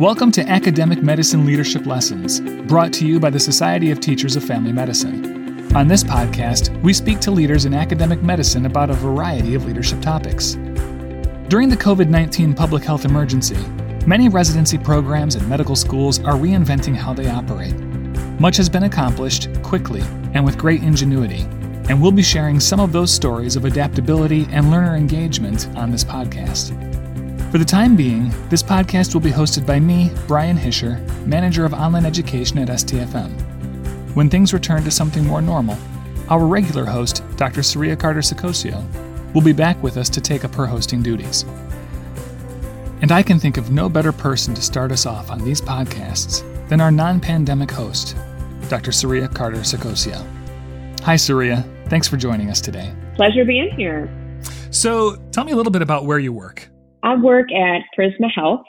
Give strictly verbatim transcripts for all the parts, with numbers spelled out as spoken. Welcome to Academic Medicine Leadership Lessons, brought to you by the Society of Teachers of Family Medicine. On this podcast, we speak to leaders in academic medicine about a variety of leadership topics. During the covid nineteen public health emergency, many residency programs and medical schools are reinventing how they operate. Much has been accomplished quickly and with great ingenuity, and we'll be sharing some of those stories of adaptability and learner engagement on this podcast. For the time being, this podcast will be hosted by me, Brian Hisher, Manager of Online Education at S T F M. When things return to something more normal, our regular host, Doctor Saria Carter-Sacosio, will be back with us to take up her hosting duties. And I can think of no better person to start us off on these podcasts than our non-pandemic host, Doctor Saria Carter-Sacosio. Hi, Saria. Thanks for joining us today. Pleasure being here. So, tell me a little bit about where you work. I work at Prisma Health,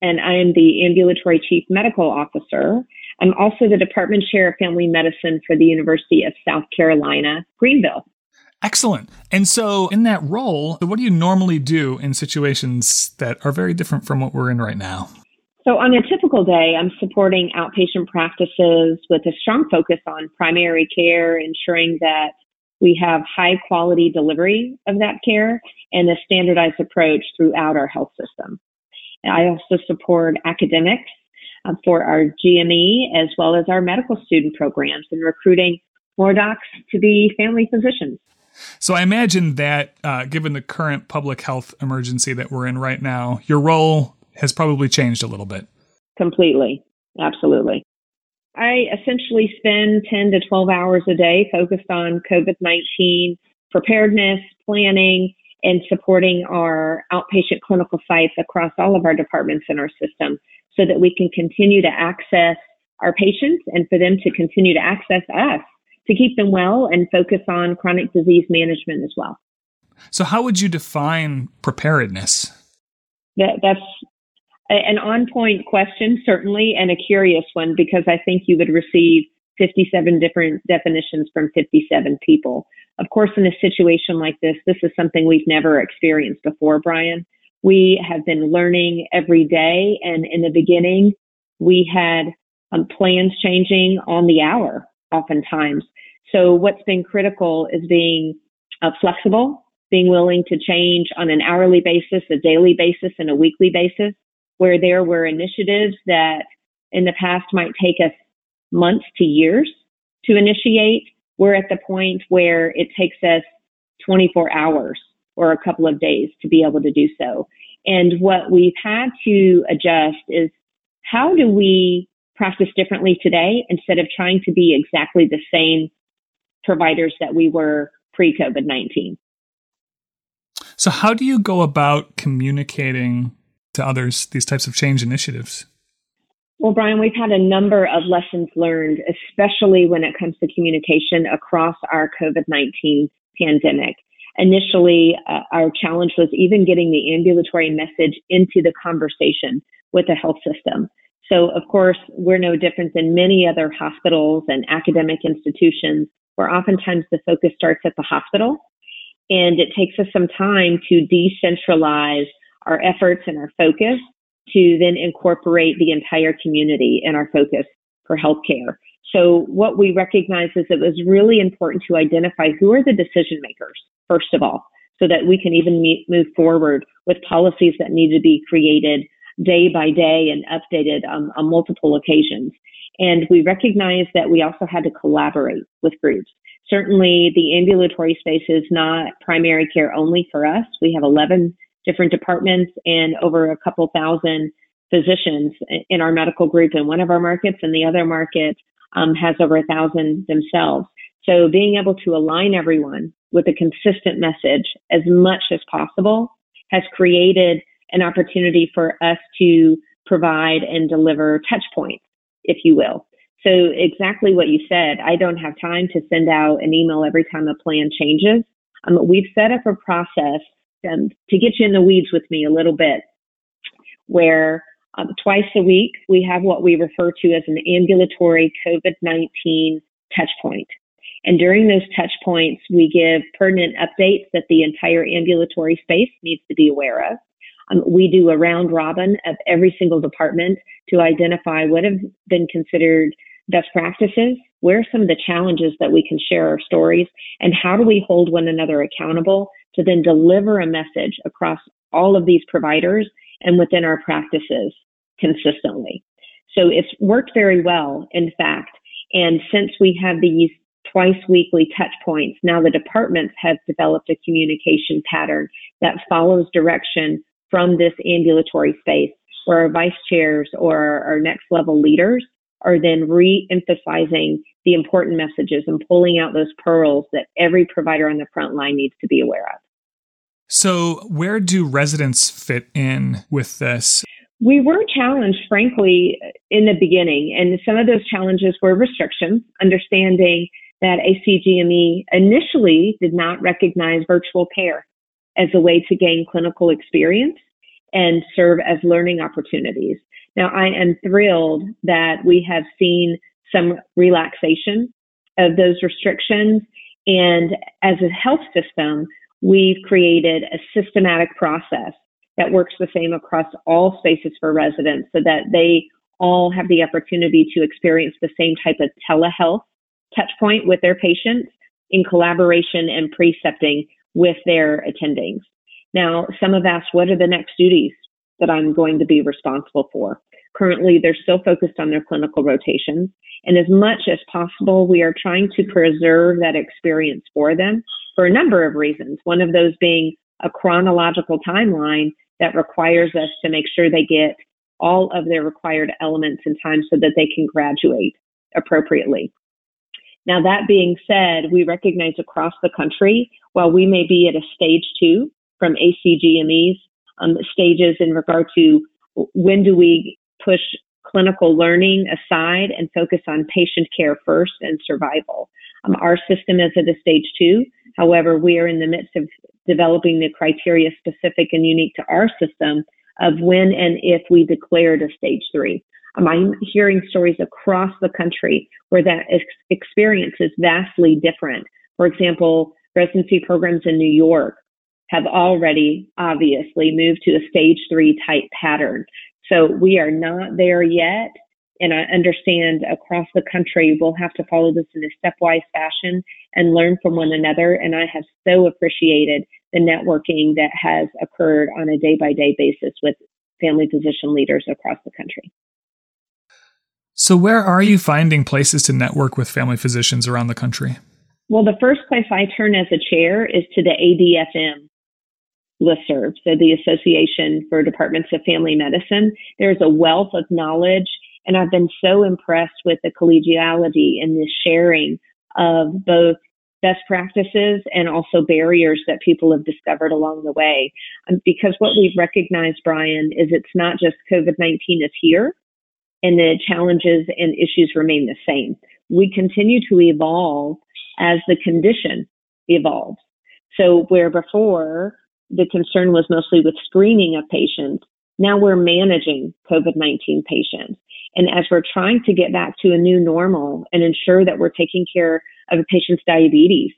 and I am the Ambulatory Chief Medical Officer. I'm also the Department Chair of Family Medicine for the University of South Carolina, Greenville. Excellent. And so in that role, what do you normally do in situations that are very different from what we're in right now? So on a typical day, I'm supporting outpatient practices with a strong focus on primary care, ensuring that we have high-quality delivery of that care and a standardized approach throughout our health system. And I also support academics um, for our G M E as well as our medical student programs and recruiting more docs to be family physicians. So I imagine that uh, given the current public health emergency that we're in right now, your role has probably changed a little bit. Completely. Absolutely. I essentially spend ten to twelve hours a day focused on covid nineteen preparedness, planning, and supporting our outpatient clinical sites across all of our departments in our system so that we can continue to access our patients and for them to continue to access us to keep them well and focus on chronic disease management as well. So how would you define preparedness? That, that's an on-point question, certainly, and a curious one, because I think you would receive fifty-seven different definitions from fifty-seven people. Of course, in a situation like this, this is something we've never experienced before, Brian. We have been learning every day, and in the beginning, we had um, plans changing on the hour, oftentimes. So what's been critical is being uh, flexible, being willing to change on an hourly basis, a daily basis, and a weekly basis. Where there were initiatives that in the past might take us months to years to initiate, we're at the point where it takes us twenty-four hours or a couple of days to be able to do so. And what we've had to adjust is how do we practice differently today instead of trying to be exactly the same providers that we were pre-covid nineteen? So how do you go about communicating to others these types of change initiatives? Well, Brian, we've had a number of lessons learned, especially when it comes to communication across our covid nineteen pandemic. Initially, uh, our challenge was even getting the ambulatory message into the conversation with the health system. So, of course, we're no different than many other hospitals and academic institutions, where oftentimes the focus starts at the hospital, and it takes us some time to decentralize our efforts and our focus to then incorporate the entire community in our focus for healthcare. So what we recognize is it was really important to identify who are the decision makers, first of all, so that we can even meet, move forward with policies that need to be created day by day and updated um, on multiple occasions. And we recognize that we also had to collaborate with groups. Certainly the ambulatory space is not primary care only for us. We have eleven different departments and over a couple thousand physicians in our medical group in one of our markets, and the other market um, has over a thousand themselves. So being able to align everyone with a consistent message as much as possible has created an opportunity for us to provide and deliver touch points, if you will. So exactly what you said, I don't have time to send out an email every time a plan changes. Um, we've set up a process Um, to get you in the weeds with me a little bit, where um, twice a week we have what we refer to as an ambulatory covid nineteen touch point. And during those touch points, we give pertinent updates that the entire ambulatory space needs to be aware of. Um, we do a round robin of every single department to identify what have been considered best practices, where are some of the challenges that we can share our stories, and how do we hold one another accountable to then deliver a message across all of these providers and within our practices consistently. So it's worked very well, in fact, and since we have these twice weekly touch points, now the departments have developed a communication pattern that follows direction from this ambulatory space, where our vice chairs or our next level leaders are then re-emphasizing the important messages and pulling out those pearls that every provider on the front line needs to be aware of. So where do residents fit in with this? We were challenged, frankly, in the beginning, and some of those challenges were restrictions, understanding that A C G M E initially did not recognize virtual care as a way to gain clinical experience and serve as learning opportunities. Now, I am thrilled that we have seen some relaxation of those restrictions, and as a health system, we've created a systematic process that works the same across all spaces for residents so that they all have the opportunity to experience the same type of telehealth touch point with their patients in collaboration and precepting with their attendings. Now, some have asked, what are the next duties that I'm going to be responsible for? Currently, they're still focused on their clinical rotations. And as much as possible, we are trying to preserve that experience for them for a number of reasons. One of those being a chronological timeline that requires us to make sure they get all of their required elements in time so that they can graduate appropriately. Now, that being said, we recognize across the country, while we may be at a stage two from A C G M E's um, stages in regard to when do we push clinical learning aside and focus on patient care first and survival. Um, our system is at a stage two. However, we are in the midst of developing the criteria specific and unique to our system of when and if we declared a stage three. Um, I'm hearing stories across the country where that ex- experience is vastly different. For example, residency programs in New York have already obviously moved to a stage three type pattern. So we are not there yet. And I understand across the country, we'll have to follow this in a stepwise fashion and learn from one another. And I have so appreciated the networking that has occurred on a day-by-day basis with family physician leaders across the country. So where are you finding places to network with family physicians around the country? Well, the first place I turn as a chair is to the A D F M listserv, so the Association for Departments of Family Medicine. There's a wealth of knowledge, and I've been so impressed with the collegiality and the sharing of both best practices and also barriers that people have discovered along the way. Um, because what we've recognized, Brian, is it's not just covid nineteen is here and the challenges and issues remain the same. We continue to evolve as the condition evolves. So where before the concern was mostly with screening of patients, now we're managing covid nineteen patients. And as we're trying to get back to a new normal and ensure that we're taking care of a patient's diabetes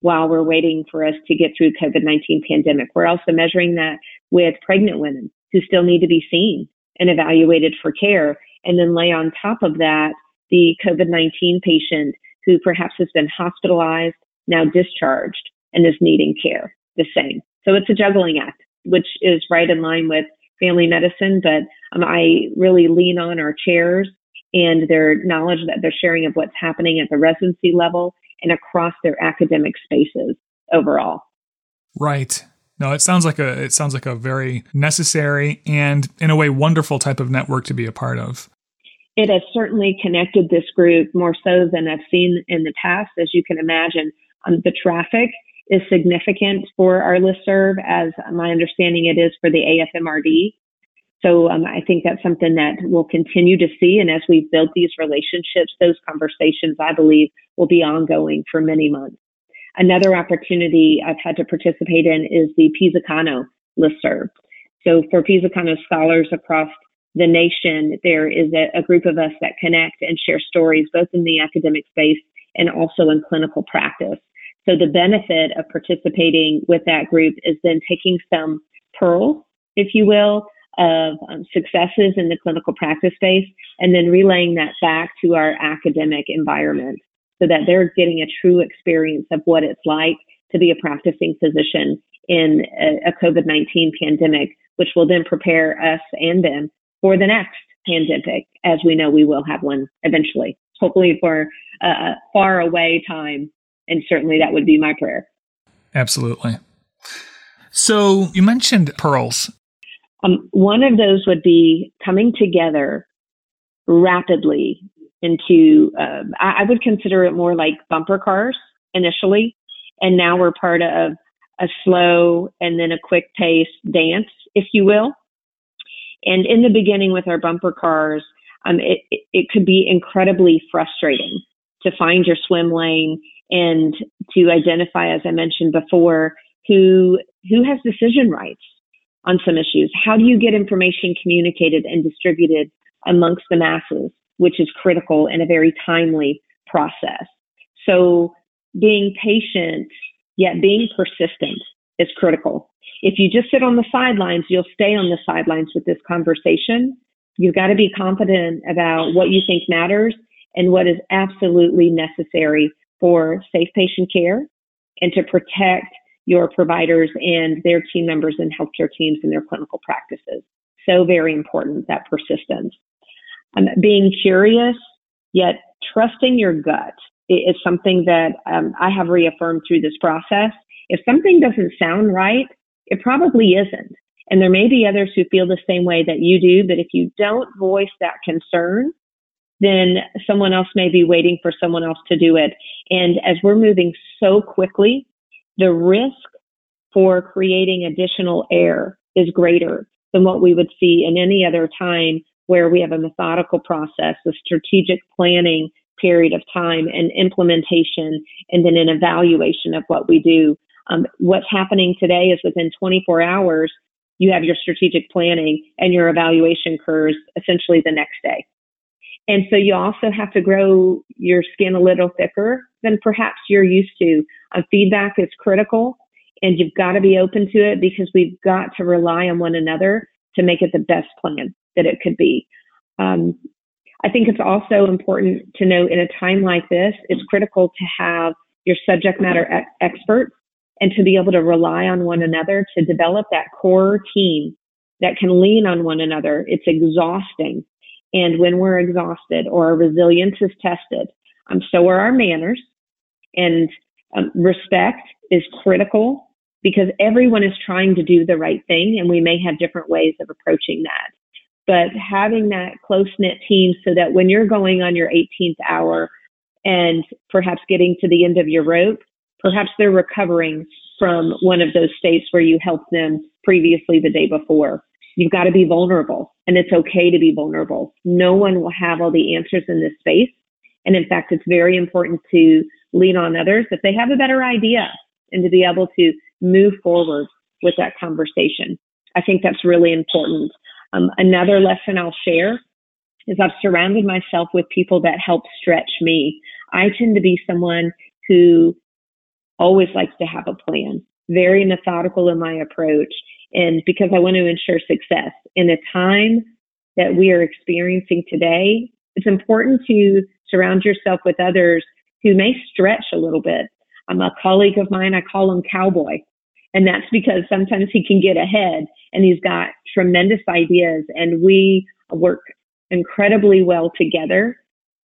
while we're waiting for us to get through covid nineteen pandemic, we're also measuring that with pregnant women who still need to be seen and evaluated for care. And then lay on top of that the covid nineteen patient who perhaps has been hospitalized, now discharged, and is needing care the same. So it's a juggling act, which is right in line with family medicine, but um, I really lean on our chairs and their knowledge that they're sharing of what's happening at the residency level and across their academic spaces overall. Right. No, it sounds like a it sounds like a very necessary and in a way wonderful type of network to be a part of. It has certainly connected this group more so than I've seen in the past, as you can imagine. Um, the traffic is significant for our listserv, as my understanding it is for the A F M R D. So um, I think that's something that we'll continue to see. And as we build these relationships, those conversations, I believe, will be ongoing for many months. Another opportunity I've had to participate in is the Pisacano listserv. So for Pisacano scholars across the nation, there is a, a group of us that connect and share stories, both in the academic space and also in clinical practice. So the benefit of participating with that group is then taking some pearls if you will, of um, successes in the clinical practice space, and then relaying that back to our academic environment so that they're getting a true experience of what it's like to be a practicing physician in a, a COVID nineteen pandemic, which will then prepare us and them for the next pandemic, as we know we will have one eventually, hopefully for a uh, far away time. And certainly that would be my prayer. Absolutely. So you mentioned pearls. Um, one of those would be coming together rapidly into, uh, I, I would consider it more like bumper cars initially. And now we're part of a slow and then a quick pace dance, if you will. And in the beginning with our bumper cars, um, it, it, it could be incredibly frustrating to find your swim lane and to identify, as I mentioned before, who who has decision rights on some issues. How do you get information communicated and distributed amongst the masses, which is critical in a very timely process? So being patient, yet being persistent is critical. If you just sit on the sidelines, you'll stay on the sidelines with this conversation. You've got to be confident about what you think matters and what is absolutely necessary for safe patient care and to protect your providers and their team members and healthcare teams and their clinical practices. So very important, that persistence. Um, being curious, yet trusting your gut is something that um, I have reaffirmed through this process. If something doesn't sound right, it probably isn't. And there may be others who feel the same way that you do, but if you don't voice that concern, then someone else may be waiting for someone else to do it. And as we're moving so quickly, the risk for creating additional error is greater than what we would see in any other time where we have a methodical process, a strategic planning period of time and implementation, and then an evaluation of what we do. Um, what's happening today is within twenty-four hours, you have your strategic planning and your evaluation occurs essentially the next day. And so you also have to grow your skin a little thicker than perhaps you're used to. Uh, feedback is critical, and you've got to be open to it because we've got to rely on one another to make it the best plan that it could be. Um, I think it's also important to note in a time like this, it's critical to have your subject matter ex- experts and to be able to rely on one another to develop that core team that can lean on one another. It's exhausting. And when we're exhausted or our resilience is tested, um, so are our manners. And um, respect is critical because everyone is trying to do the right thing, and we may have different ways of approaching that. But having that close-knit team so that when you're going on your eighteenth hour and perhaps getting to the end of your rope, perhaps they're recovering from one of those states where you helped them previously the day before. You've got to be vulnerable, and it's okay to be vulnerable. No one will have all the answers in this space. And in fact, it's very important to lean on others if they have a better idea and to be able to move forward with that conversation. I think that's really important. Um, another lesson I'll share is I've surrounded myself with people that help stretch me. I tend to be someone who always likes to have a plan, very methodical in my approach, and because I want to ensure success. In a time that we are experiencing today, it's important to surround yourself with others who may stretch a little bit. I'm a colleague of mine, I call him Cowboy, and that's because sometimes he can get ahead and he's got tremendous ideas, and we work incredibly well together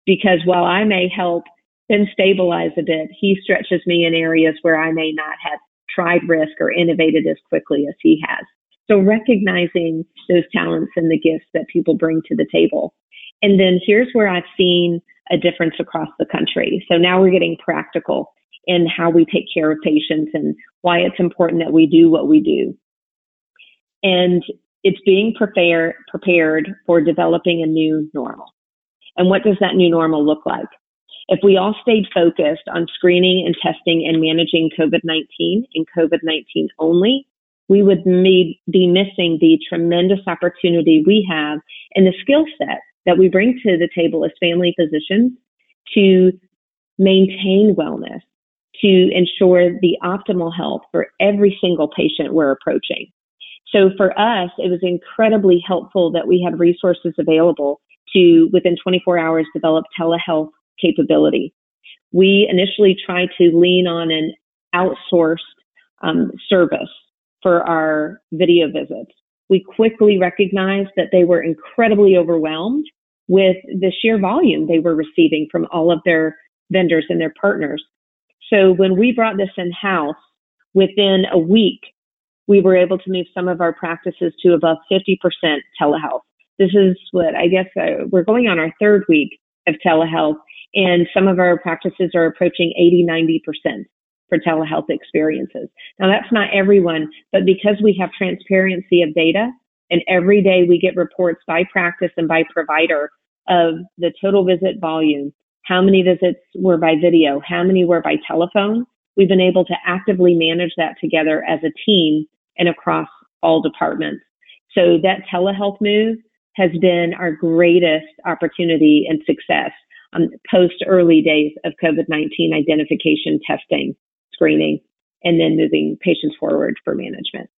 because while I may help him stabilize a bit, he stretches me in areas where I may not have tried risk or innovated as quickly as he has. So recognizing those talents and the gifts that people bring to the table. And then here's where I've seen a difference across the country. So now we're getting practical in how we take care of patients and why it's important that we do what we do. And it's being prepare, prepared for developing a new normal. And what does that new normal look like? If we all stayed focused on screening and testing and managing COVID nineteen and COVID nineteen only, we would be missing the tremendous opportunity we have and the skill set that we bring to the table as family physicians to maintain wellness, to ensure the optimal health for every single patient we're approaching. So for us, it was incredibly helpful that we had resources available to, within twenty-four hours, develop telehealth capability. We initially tried to lean on an outsourced um, service for our video visits. We quickly recognized that they were incredibly overwhelmed with the sheer volume they were receiving from all of their vendors and their partners. So when we brought this in-house, within a week, we were able to move some of our practices to above fifty percent telehealth. This is what I guess uh, we're going on our third week of telehealth, and some of our practices are approaching eighty, ninety percent for telehealth experiences. Now, that's not everyone, but because we have transparency of data, and every day we get reports by practice and by provider of the total visit volume, how many visits were by video, how many were by telephone, we've been able to actively manage that together as a team and across all departments. So that telehealth move has been our greatest opportunity and success um, post early days of COVID nineteen identification, testing, screening, and then moving patients forward for management.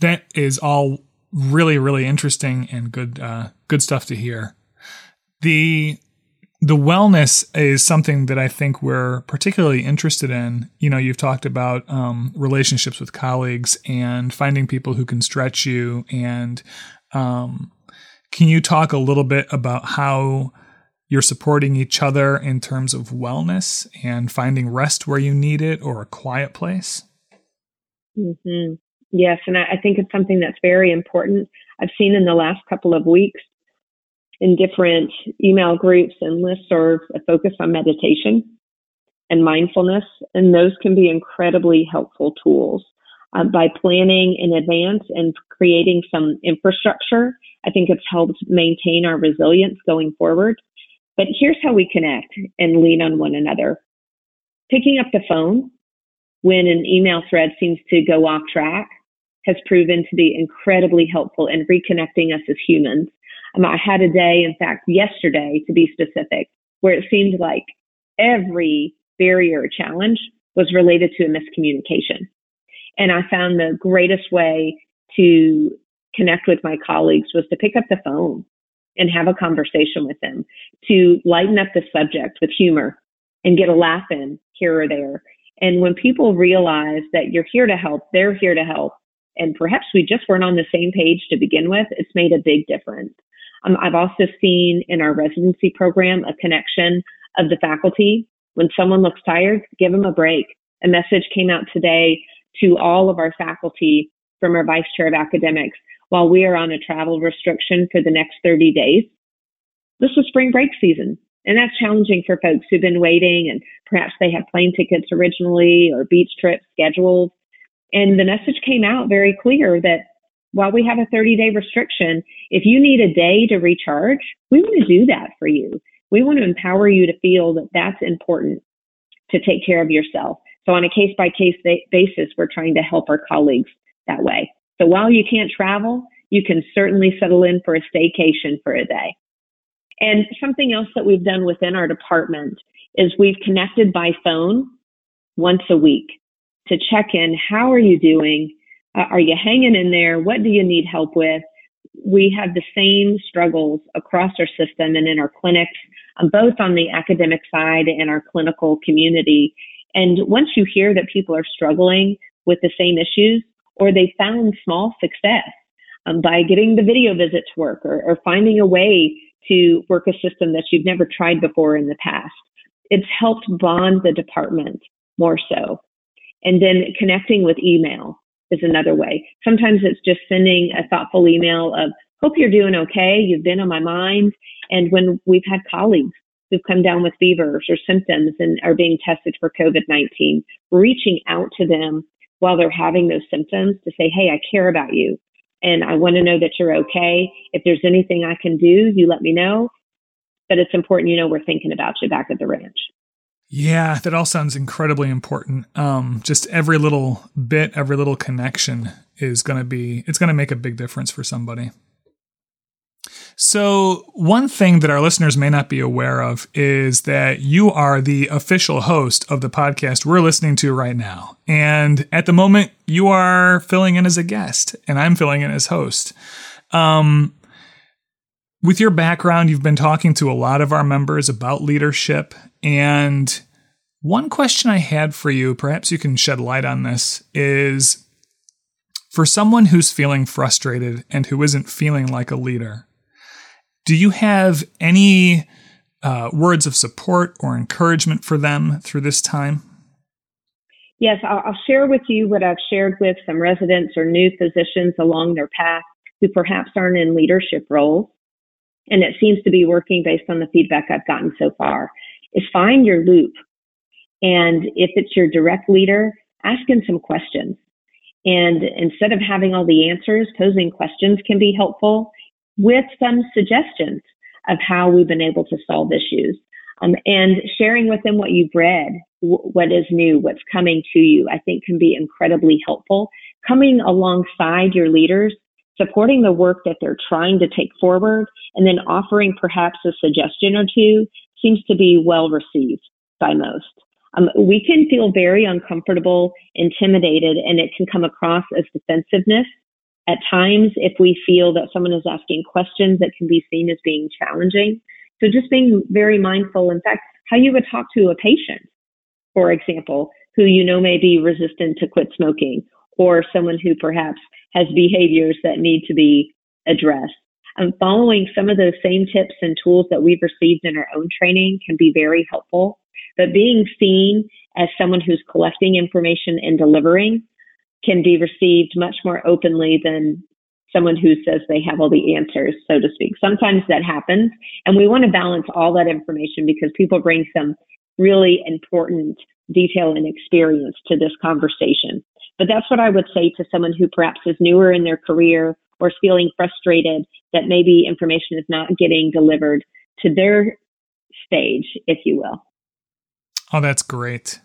That is all really, really interesting and good, uh, good stuff to hear. The The wellness is something that I think we're particularly interested in. You know, you've talked about um, relationships with colleagues and finding people who can stretch you. And um, can you talk a little bit about how you're supporting each other in terms of wellness and finding rest where you need it or a quiet place? Mm-hmm. Yes, and I think it's something that's very important. I've seen in the last couple of weeks in different email groups and listservs, a focus on meditation and mindfulness, and those can be incredibly helpful tools. Uh, by planning in advance and creating some infrastructure, I think it's helped maintain our resilience going forward. But here's how we connect and lean on one another. Picking up the phone when an email thread seems to go off track has proven to be incredibly helpful in reconnecting us as humans. I had a day, in fact, yesterday, to be specific, where it seemed like every barrier or challenge was related to a miscommunication. And I found the greatest way to connect with my colleagues was to pick up the phone and have a conversation with them, to lighten up the subject with humor and get a laugh in here or there. And when people realize that you're here to help, they're here to help, and perhaps we just weren't on the same page to begin with, it's made a big difference. Um, I've also seen in our residency program a connection of the faculty. When someone looks tired, give them a break. A message came out today to all of our faculty from our vice chair of academics. While we are on a travel restriction for the next thirty days, this is spring break season. And that's challenging for folks who've been waiting, and perhaps they had plane tickets originally or beach trips scheduled. And the message came out very clear that while we have a thirty-day restriction, if you need a day to recharge, we want to do that for you. We want to empower you to feel that that's important to take care of yourself. So on a case-by-case basis, we're trying to help our colleagues that way. So while you can't travel, you can certainly settle in for a staycation for a day. And something else that we've done within our department is we've connected by phone once a week to check in. How are you doing? Uh, are you hanging in there? What do you need help with? We have the same struggles across our system and in our clinics, um, both on the academic side and our clinical community. And once you hear that people are struggling with the same issues, or they found small success um, by getting the video visit to work, or, or finding a way to work a system that you've never tried before in the past, it's helped bond the department more so. And then connecting with email is another way. Sometimes it's just sending a thoughtful email of, hope you're doing okay, you've been on my mind. And when we've had colleagues who've come down with fevers or symptoms and are being tested for COVID nineteen, reaching out to them while they're having those symptoms to say, hey, I care about you, and I want to know that you're okay. If there's anything I can do, you let me know. But it's important you know we're thinking about you back at the ranch. Yeah, that all sounds incredibly important. Um, just every little bit, every little connection is going to be, it's going to make a big difference for somebody. So one thing that our listeners may not be aware of is that you are the official host of the podcast we're listening to right now. And at the moment, you are filling in as a guest, and I'm filling in as host. Um, with your background, you've been talking to a lot of our members about leadership. And one question I had for you, perhaps you can shed light on this, is for someone who's feeling frustrated and who isn't feeling like a leader, do you have any uh, words of support or encouragement for them through this time? Yes, I'll, I'll share with you what I've shared with some residents or new physicians along their path who perhaps aren't in leadership roles. And it seems to be working based on the feedback I've gotten so far, is find your loop. And if it's your direct leader, ask him some questions. And instead of having all the answers, posing questions can be helpful, with some suggestions of how we've been able to solve issues, um, and sharing with them what you've read, w- what is new, what's coming to you, I think can be incredibly helpful. Coming alongside your leaders, supporting the work that they're trying to take forward, and then offering perhaps a suggestion or two seems to be well received by most. Um, we can feel very uncomfortable, intimidated, and it can come across as defensiveness at times, if we feel that someone is asking questions that can be seen as being challenging. So just being very mindful, in fact, how you would talk to a patient, for example, who you know may be resistant to quit smoking, or someone who perhaps has behaviors that need to be addressed. Um, following some of those same tips and tools that we've received in our own training can be very helpful. But being seen as someone who's collecting information and delivering can be received much more openly than someone who says they have all the answers, so to speak. Sometimes that happens, and we want to balance all that information because people bring some really important detail and experience to this conversation. But that's what I would say to someone who perhaps is newer in their career or is feeling frustrated that maybe information is not getting delivered to their stage, if you will. Oh, that's great.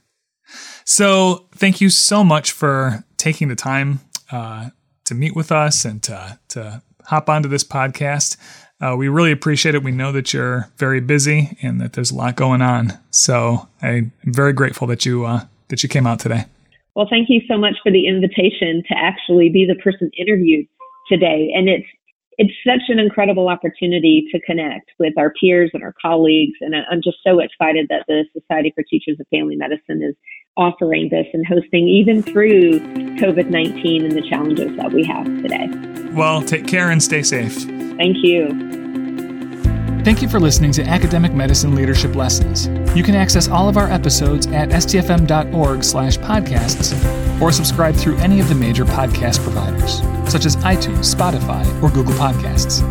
So thank you so much for taking the time uh, to meet with us and to, to hop onto this podcast. Uh, we really appreciate it. We know that you're very busy and that there's a lot going on. So I'm very grateful that you uh, that you came out today. Well, thank you so much for the invitation to actually be the person interviewed today. And it's it's such an incredible opportunity to connect with our peers and our colleagues. And I'm just so excited that the Society for Teachers of Family Medicine is offering this and hosting even through covid nineteen and the challenges that we have today. Well, take care and stay safe. Thank you. Thank you for listening to Academic Medicine Leadership Lessons. You can access all of our episodes at stfm.org slash podcasts or subscribe through any of the major podcast providers, such as iTunes, Spotify, or Google Podcasts.